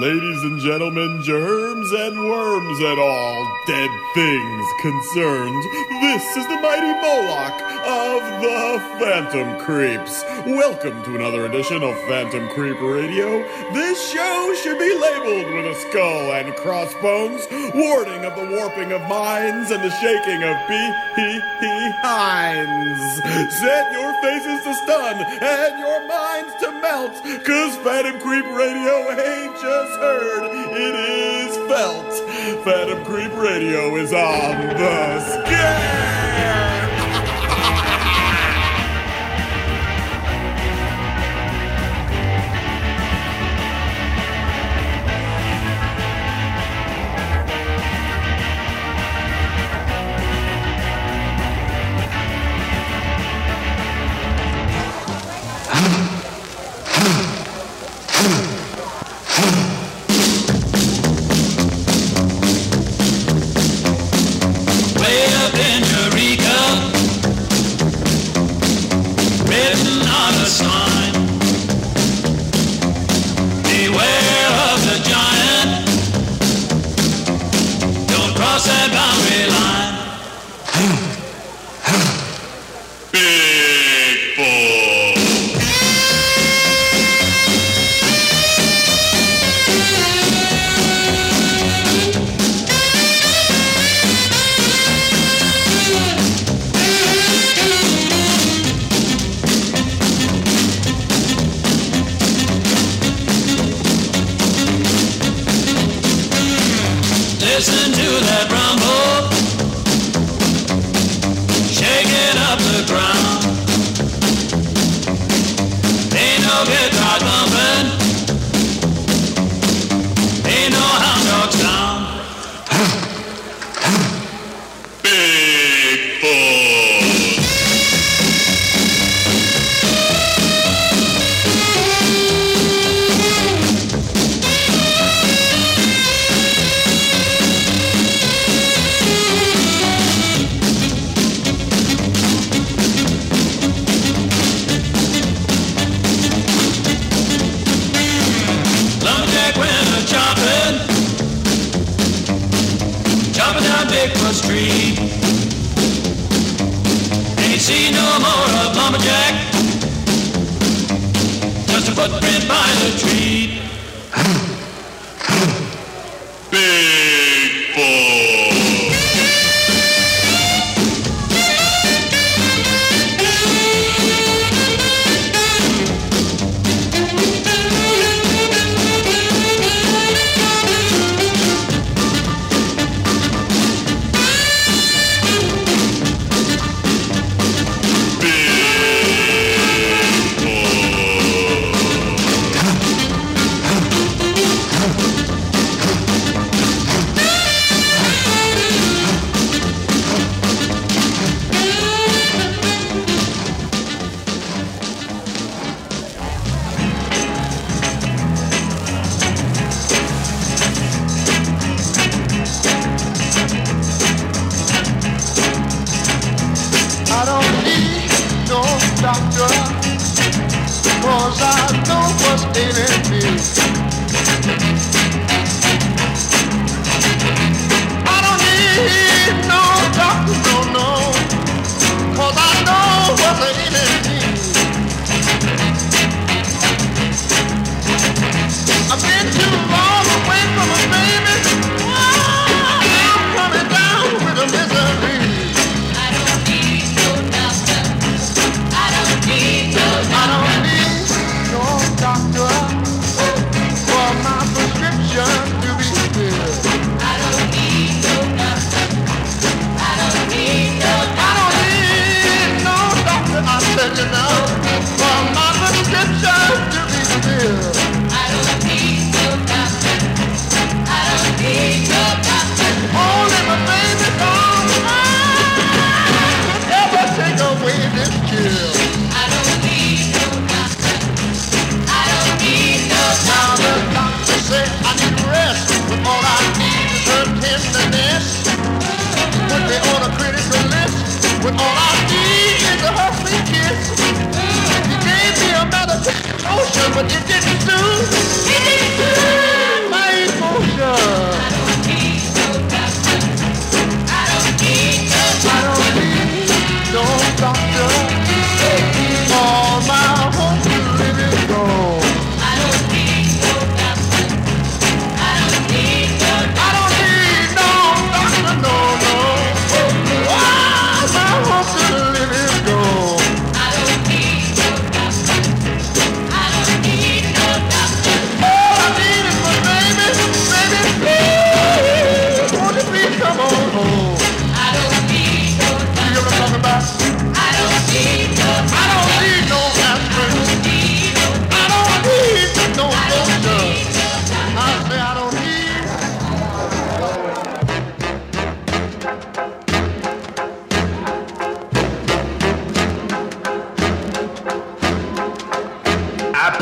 Ladies and gentlemen, germs and worms and all dead things concerned, this is the mighty Moloch of the Phantom Creeps. Welcome to another edition of Phantom Creep Radio. This show should be labeled with a skull and crossbones, warning of the warping of minds and the shaking of hinds. Set your faces to stun and your minds to melt, cause Phantom Creep Radio ain't just heard, it is felt. Phantom Creep Radio is on the scare!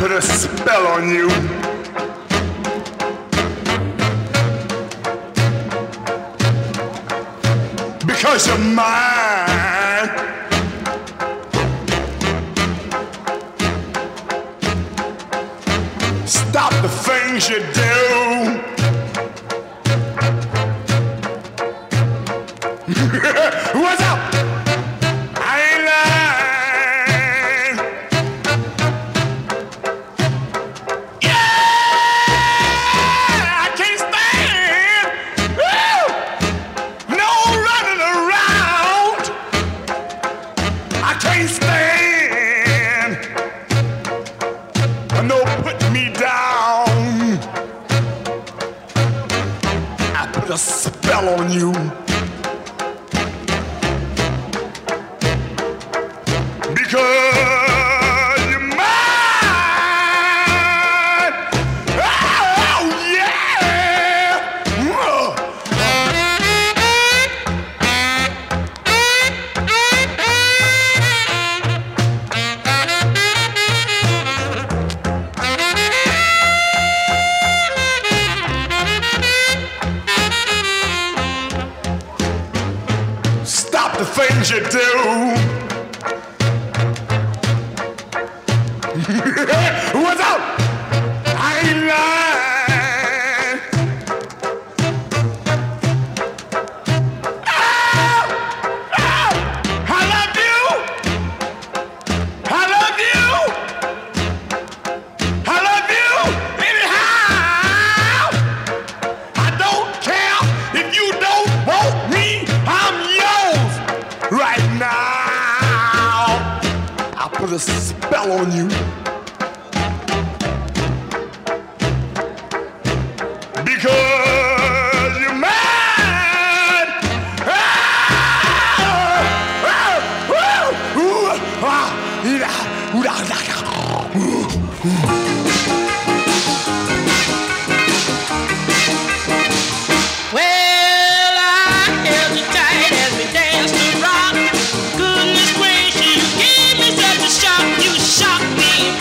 put a spell on you. Because you're mine. Stop the things you do. What's up? You shocked me.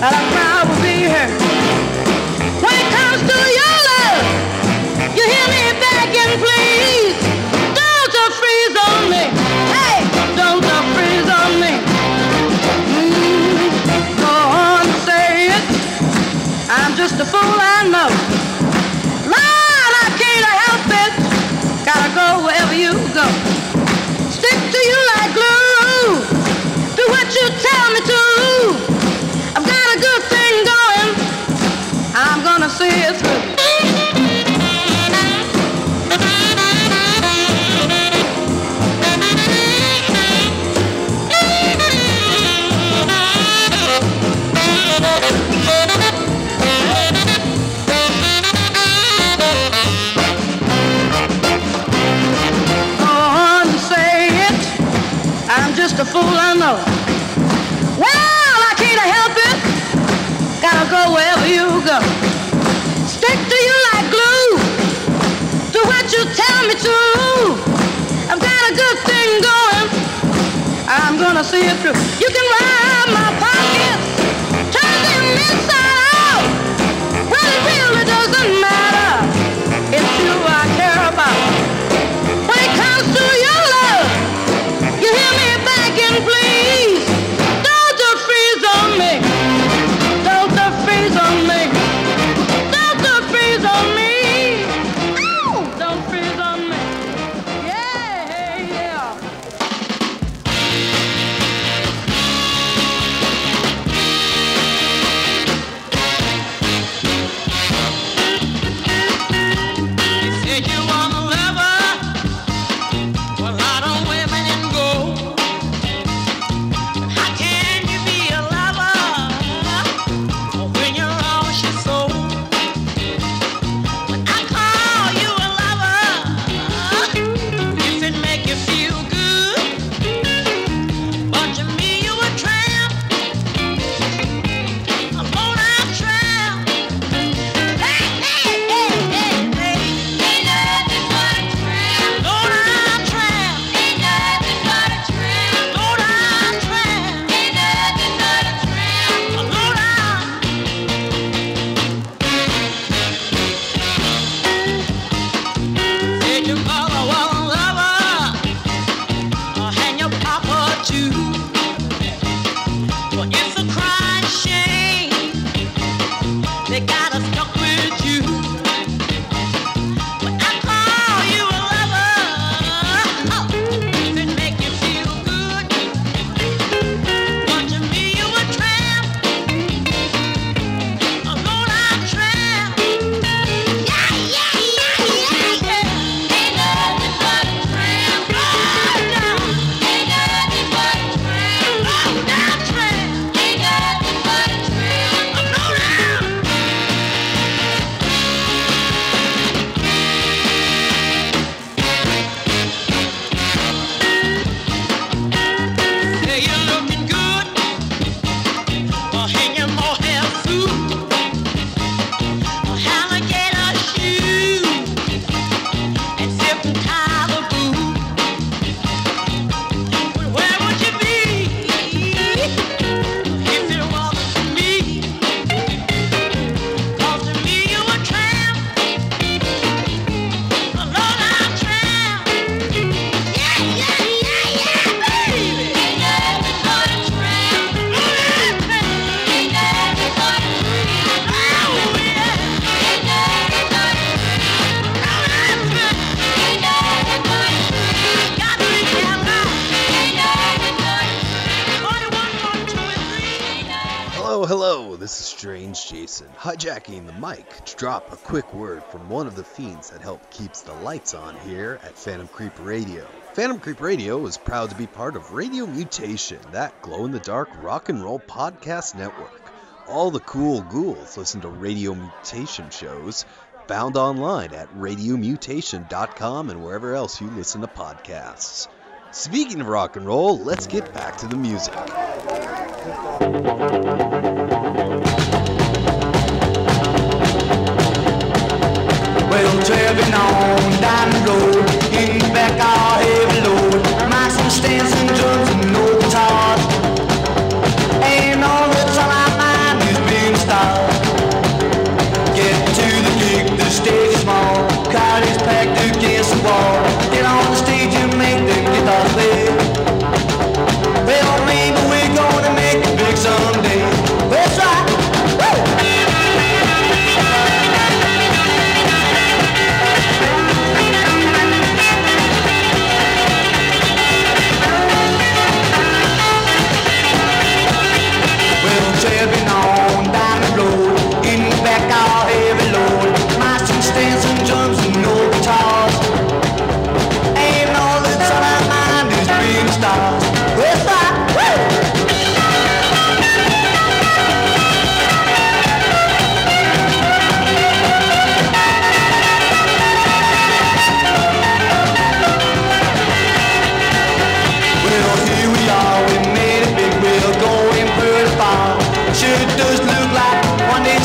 that I probably hurt. When it comes to your love, you hear me begging, please, don't you freeze on me. Hey, don't you freeze on me. Go on and say it. I'm just a fool, I know. Lord, I can't help it. Gotta go wherever you go. Stick to you like glue. Do what you tell me to. I've got a good thing going. I'm gonna see it through. Just a fool, I know. Well, I can't help it. Gotta go wherever you go. Stick to you like glue. Do what you tell me to. I've got a good thing going. I'm gonna see it through. You can rob my pockets, turn them inside out. Well, it really doesn't matter. It's you I care about. When it comes to you, please, don't you freeze on me. Don't you freeze on me. Don't you freeze on me. Ow! Don't freeze on me. Yeah, yeah. You said you want a lover. Well, I don't. Hijacking the mic to drop a quick word from one of the fiends that help keeps the lights on here at Phantom Creep Radio. Phantom Creep Radio is proud to be part of Radio Mutation, that glow-in-the-dark rock and roll podcast network. All the cool ghouls listen to Radio Mutation shows, found online at radiomutation.com and wherever else you listen to podcasts. Speaking of rock and roll, let's get back to the music. Well, traveling on down the road, getting back our heavy load. Maxim stands and drugs and no charge. And all that's on our mind is sailing on down the road, in the back all heavy load, marching stands and drums and no guitars, and all that's on our mind is being stars. Where's that? Sure does look like one day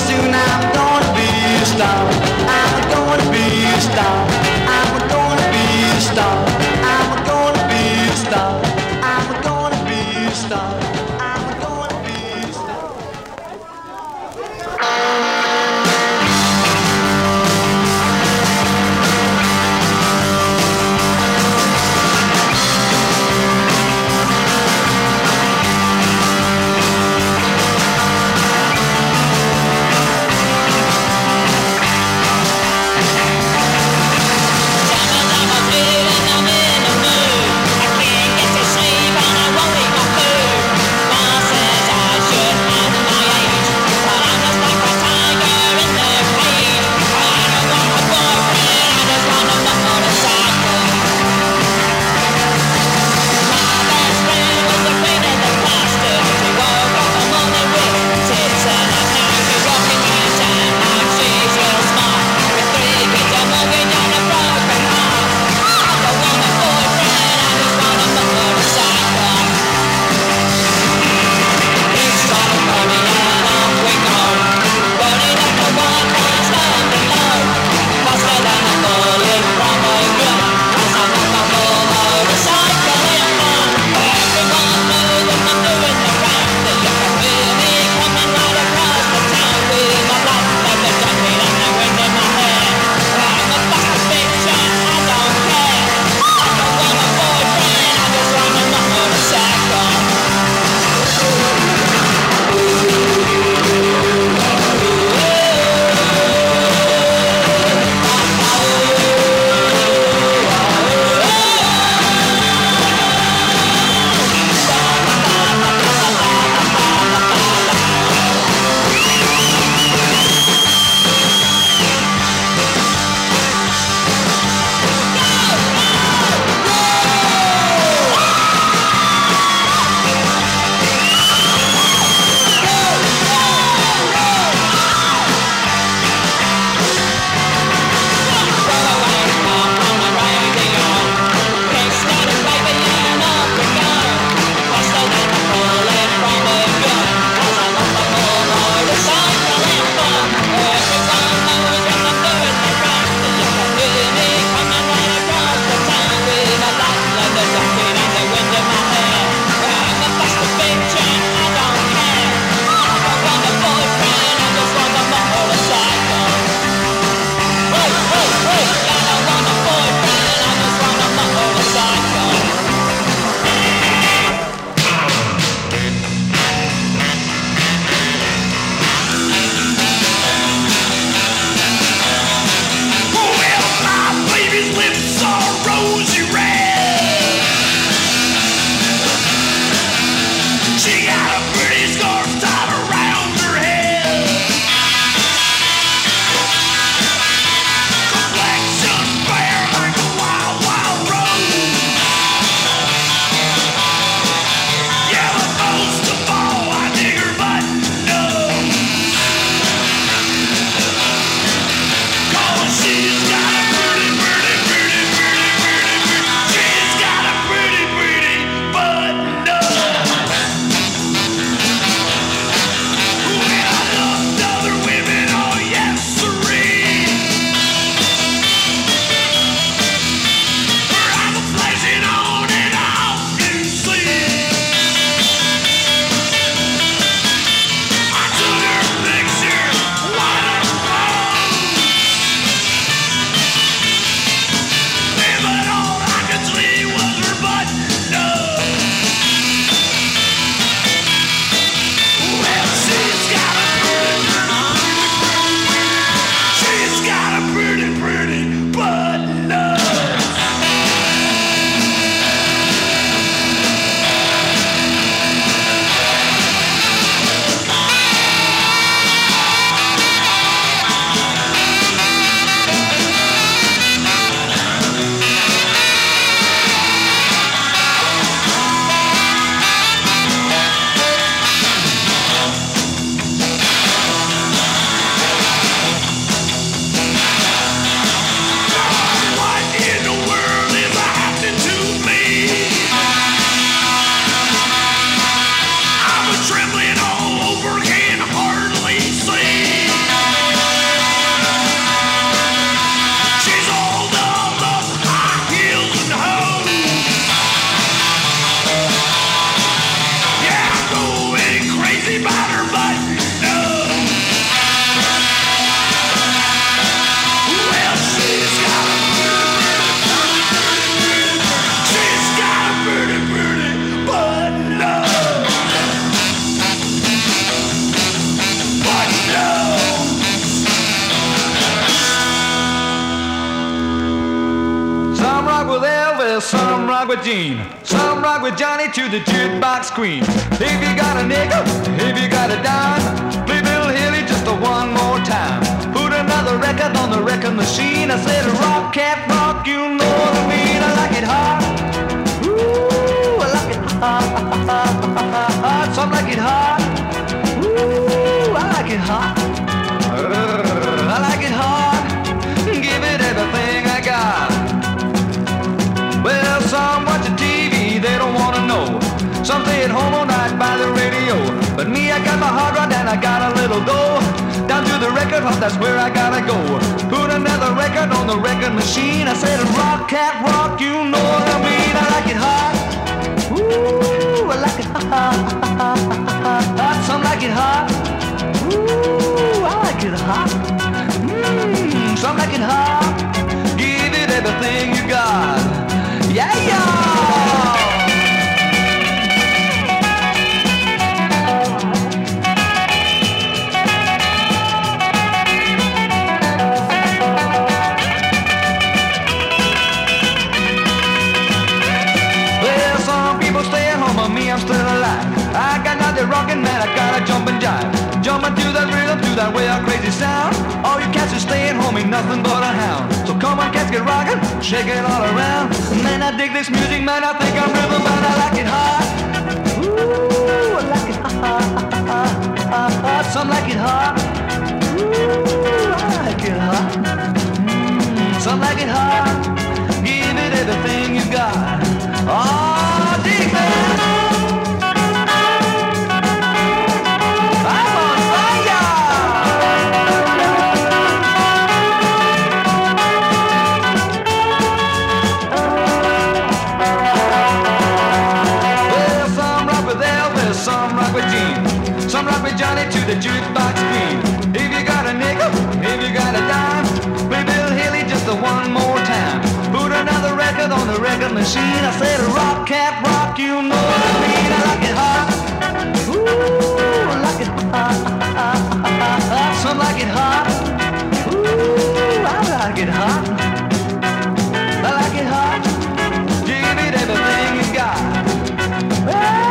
Well, some rock with Gene, some rock with Johnny to the jukebox queen. If you got a nickel, if you got a dime, play Bill Haley just a one more time. Put another record on the record machine. I said rock, can't rock, you know what I mean. I like it hard, ooh, I like it hard, hard. Some like it hard, ooh, I like it hard, I like it hard, give it everything I got. Well, some watch the TV, they don't want to know. Some stay at home all night by the radio. But me, I got my hard rod and I got a little dough. Down to the record hub, that's where I gotta go. Put another record on the record machine. I said rock, cat, rock, you know what I mean. I like it hot. Ooh, I like it hot. Some like it hot. Ooh, I like it hot. Mmm, some like it hot. Give it everything you got. Yeah, yeah! Well, some people stay at home, but me, I'm still alive. I got nothing rockin', man, I gotta jump and jive. Jumpin' to that rhythm, to that weird crazy sound. All you cats are staying home, ain't nothing but a hound. So come on, cats, get rockin', shake it all around. Man, I dig this music, man, I think I'm rhythm, man, I like it hard. Ooh, I like it hard. Some like it hard. Ooh, I like it hard. Some like it hard. Give it everything you got. Oh, dig that. The jukebox queen. If you got a nickel, if you got a dime, play Bill Haley just the one more time. Put another record on the record machine. I said rock, cat, rock, you know what I mean. I like it hot. Ooh, I like it hot. Some like it hot. Ooh, I like it hot. I like it hot. Give it everything you got. Hey!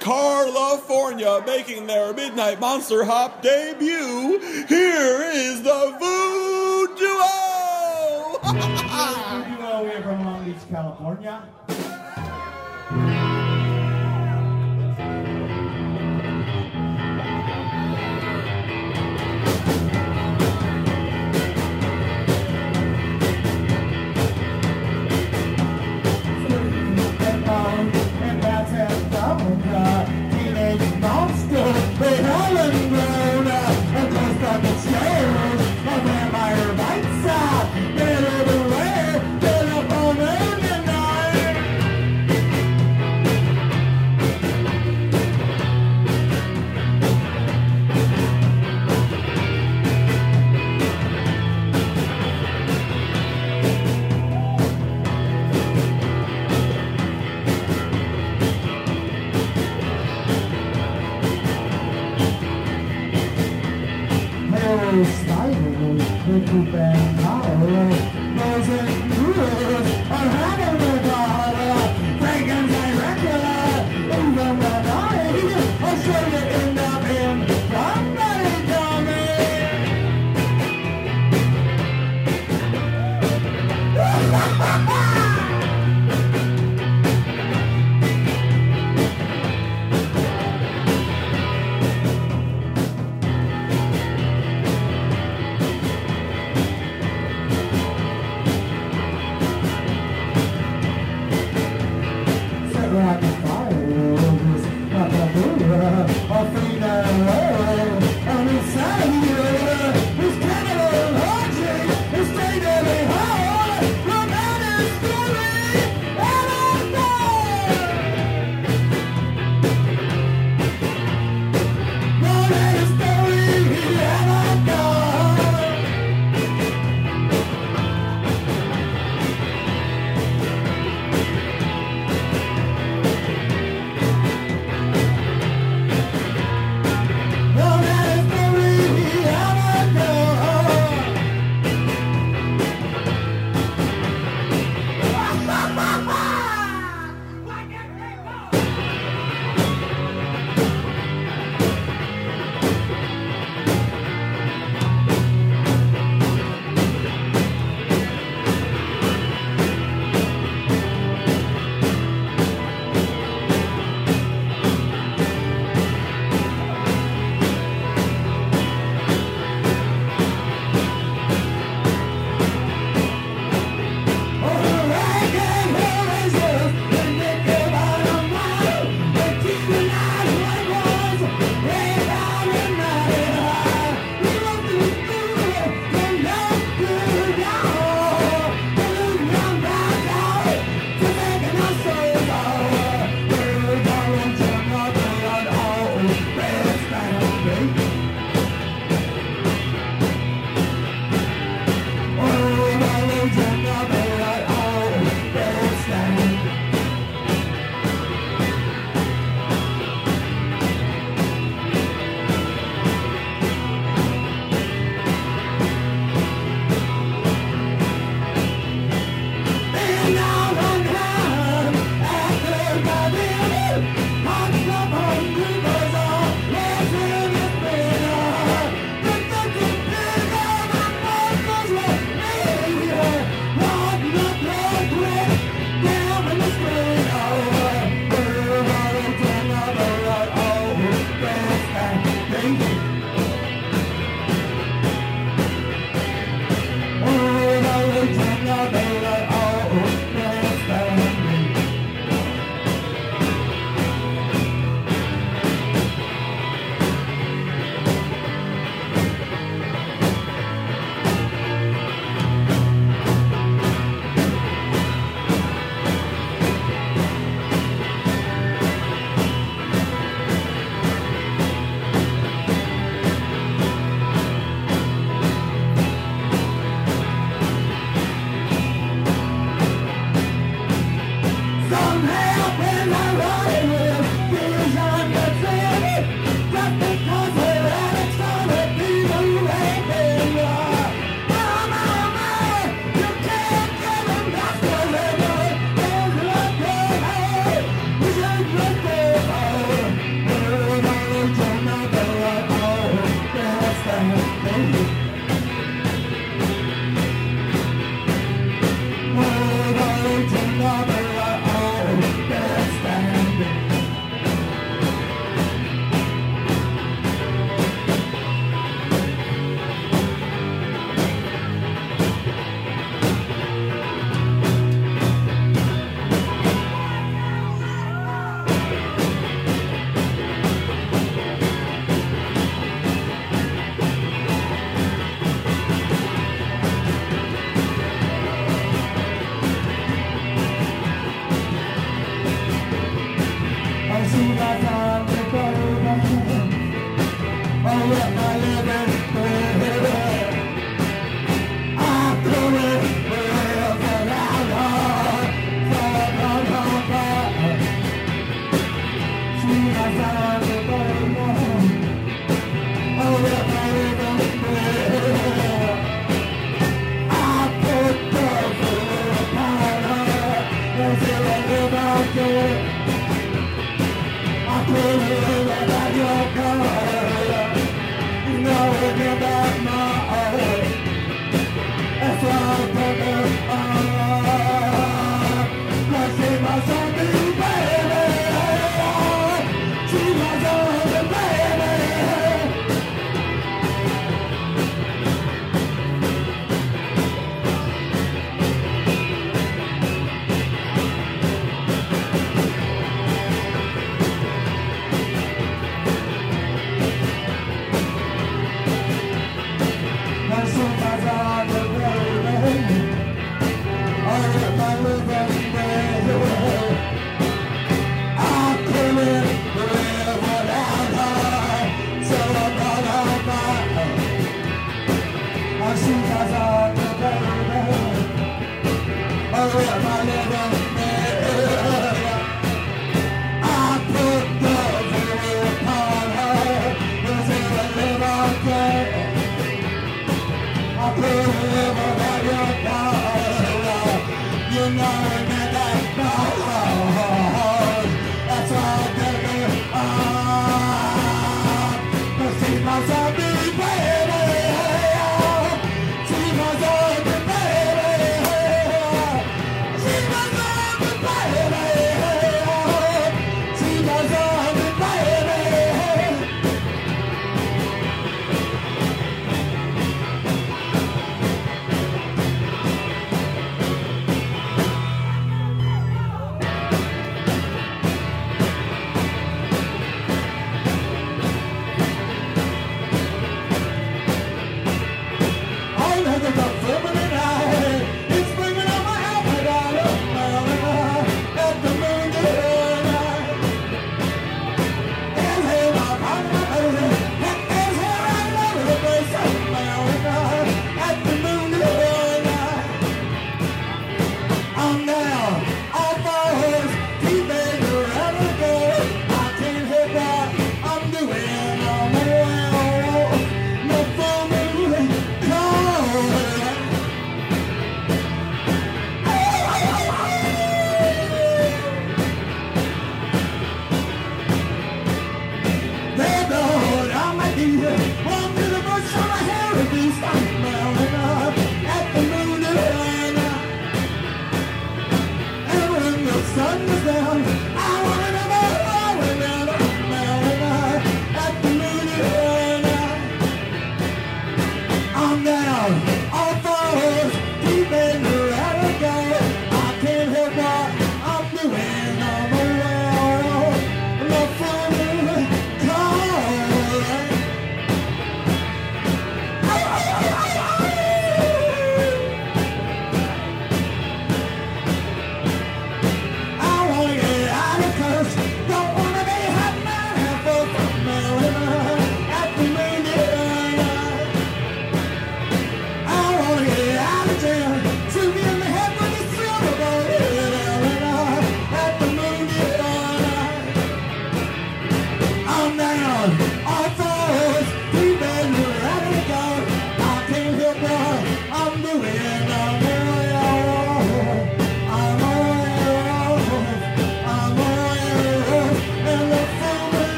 California, making their Midnight Monster Hop debut. Here is the Voodoo Duo! Voodoo Duo, we are from Long Beach, California.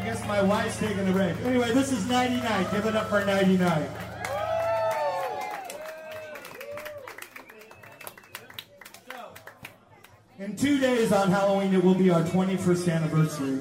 I guess my wife's taking the record. Anyway, this is 99. Give it up for 99. In 2 days on Halloween, it will be our 21st anniversary.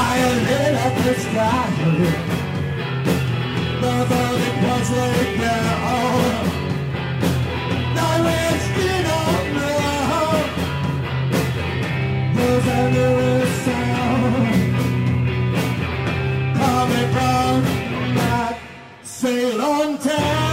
fire lit up the sky. Nobody was like their own. No wasted on the road. There's a new sound coming from that Ceylon town.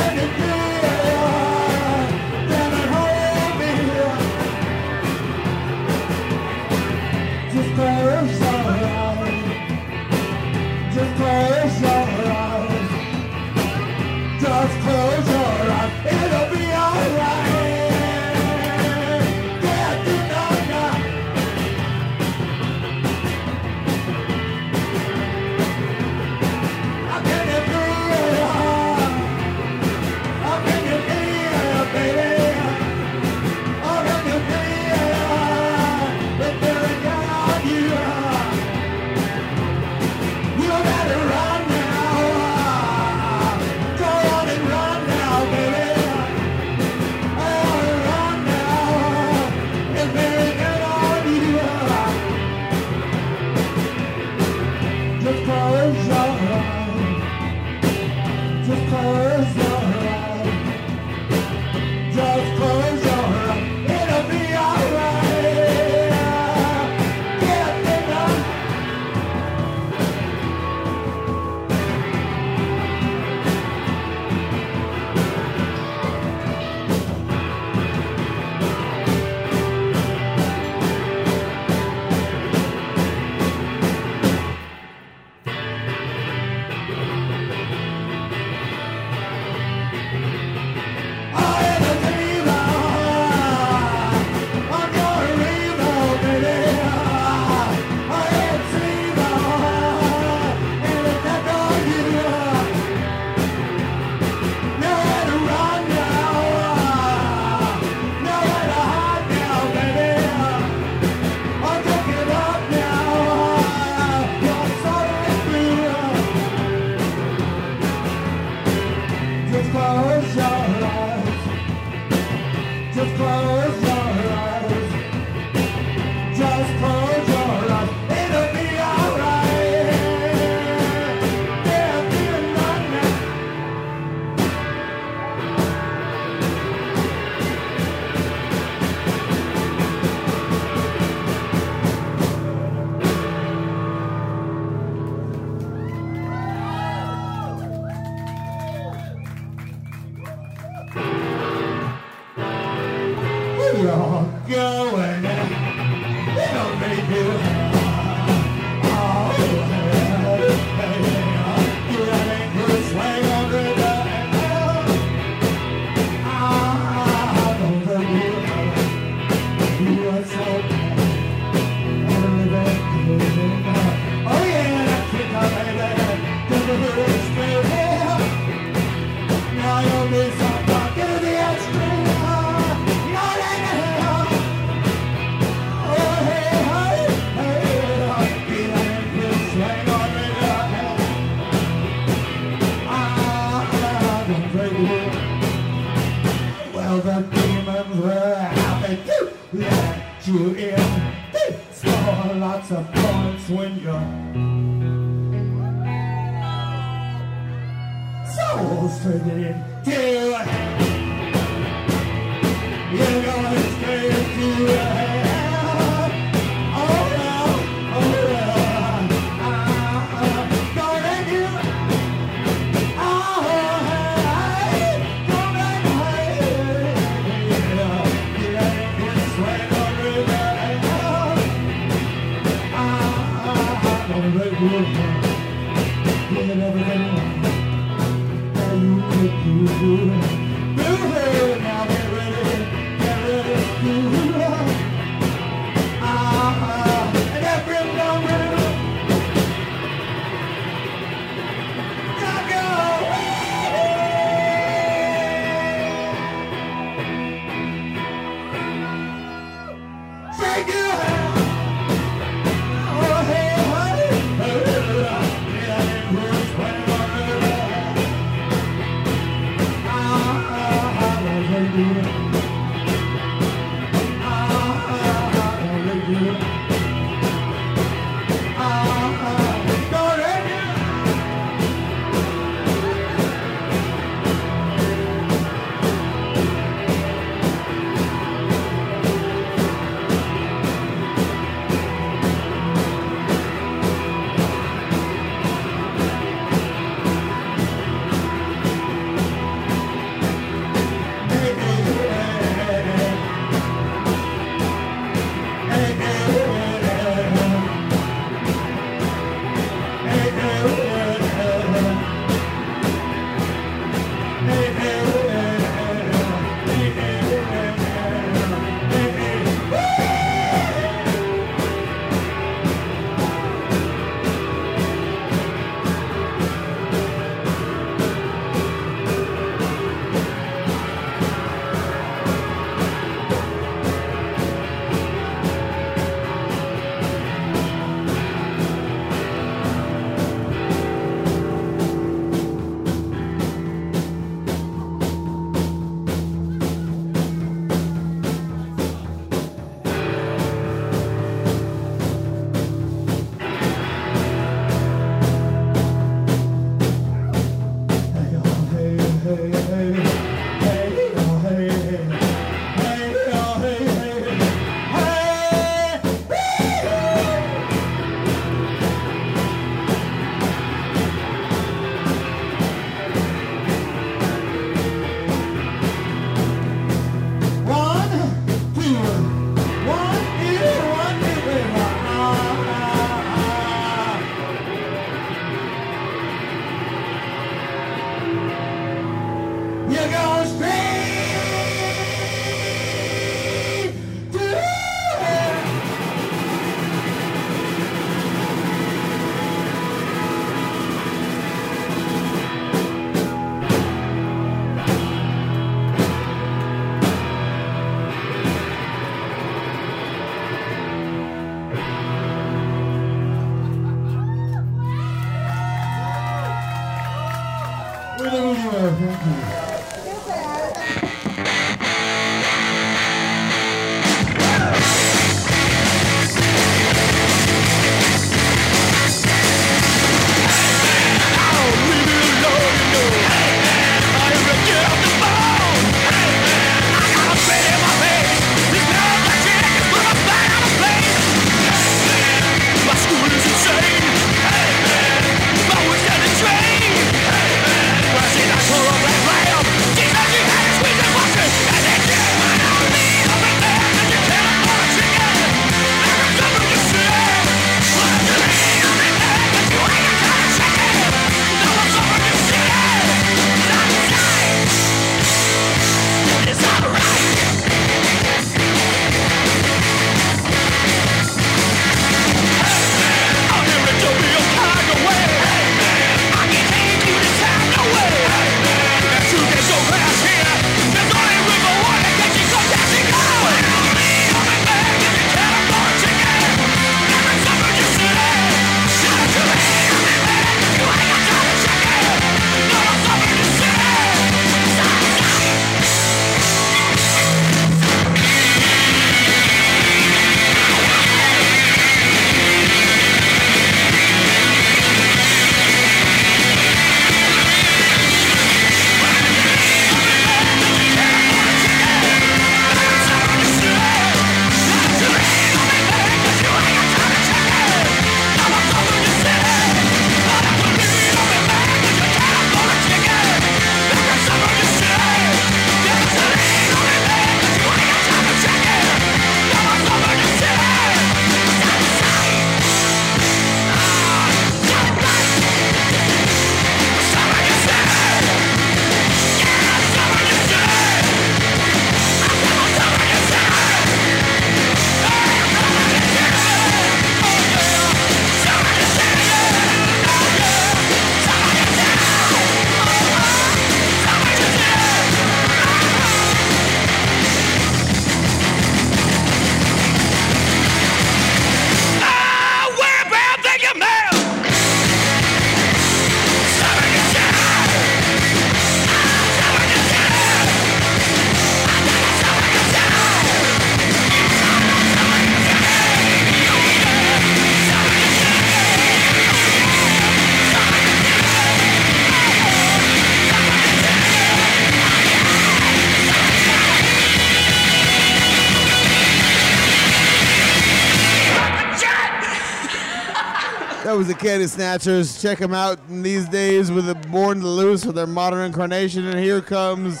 The Candy Snatchers, check them out these days with the Born to Loose with their modern incarnation, and here comes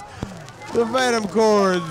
the Phantom Chords.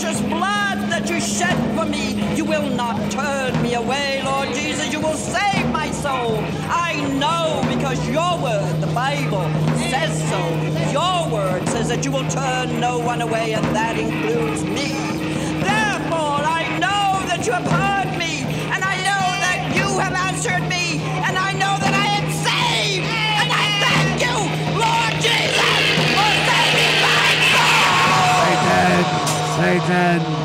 precious blood that you shed for me. You will not turn me away, Lord Jesus. You will save my soul. I know because your word, the Bible, says so. Your word says that you will turn no one away, and that includes me. Therefore, I know that you have heard me, and I know that you have answered me, and I know that I am saved. And I thank you, Lord Jesus, for saving my soul. Satan! Satan!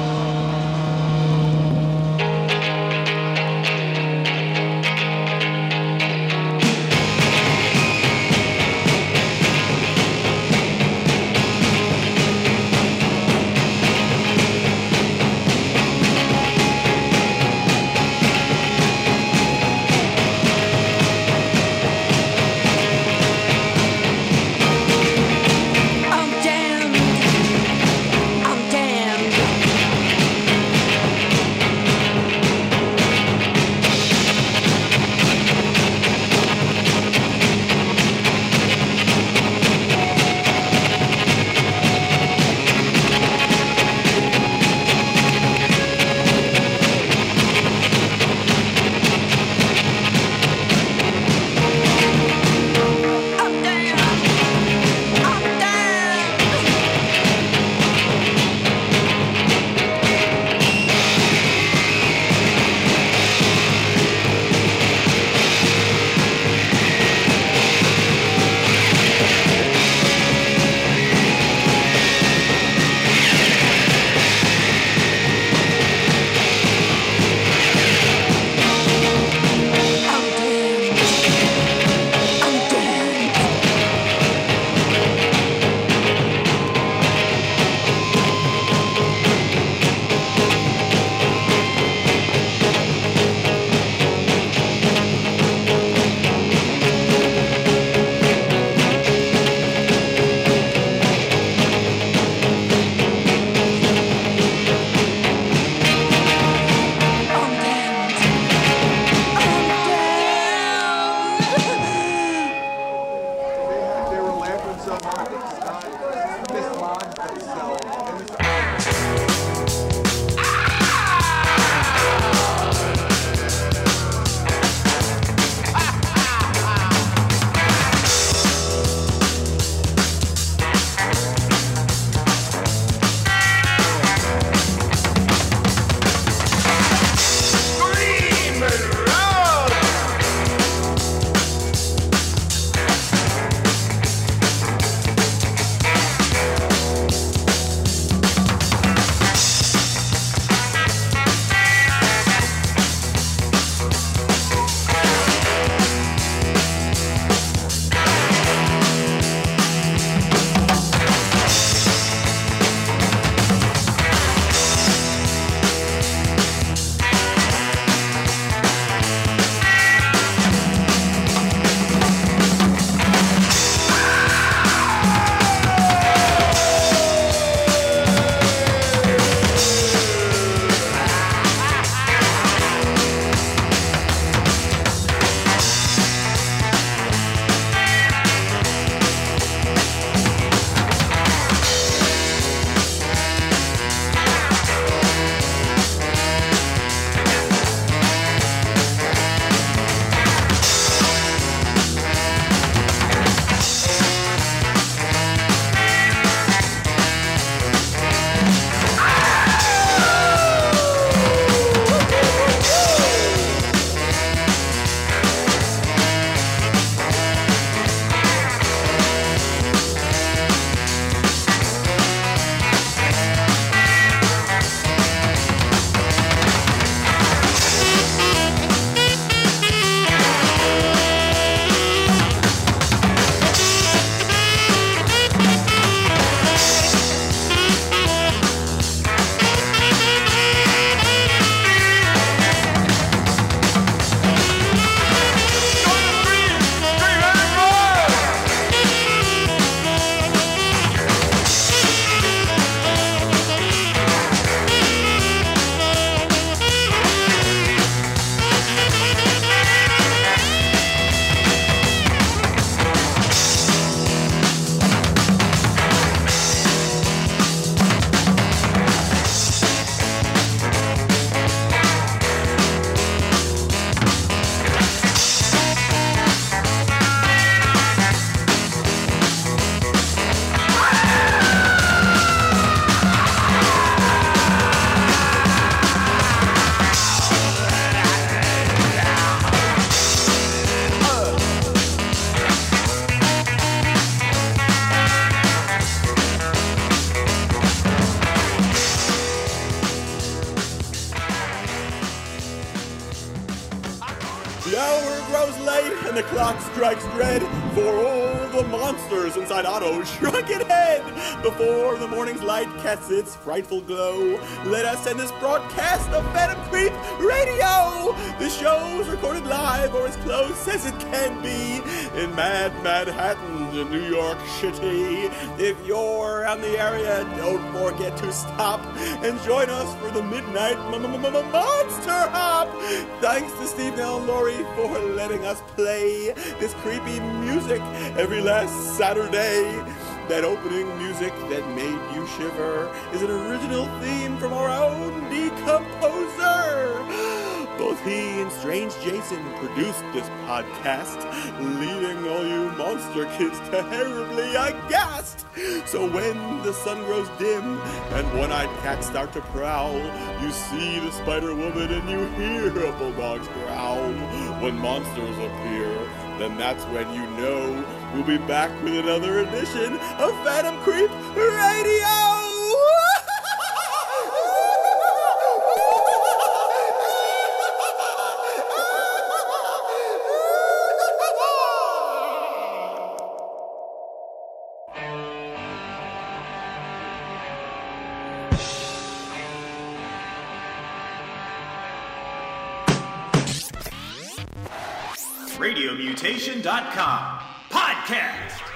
hour grows late and the clock strikes red for all the monsters inside Otto's shrunken head. Before the morning's light casts its frightful glow, let us end this broadcast of Phantom Creep Radio. The show's recorded live or as close as it can be in Mad Manhattan, in New York City. If you're around the area, don't forget to stop and join us for the Midnight Monster Hop. Thanks to Steve Nell Laurie for letting us play this creepy music every last Saturday. That opening music that made you shiver is an original theme from our own Decomposer. Both he and Strange Jason produced this podcast, leaving all you monster kids terribly aghast. So when the sun grows dim and one-eyed cats start to prowl, you see the Spider-Woman and you hear a bulldog's growl. When monsters appear, then that's when you know we'll be back with another edition of Phantom Creep Radio! radiomutation.com podcast.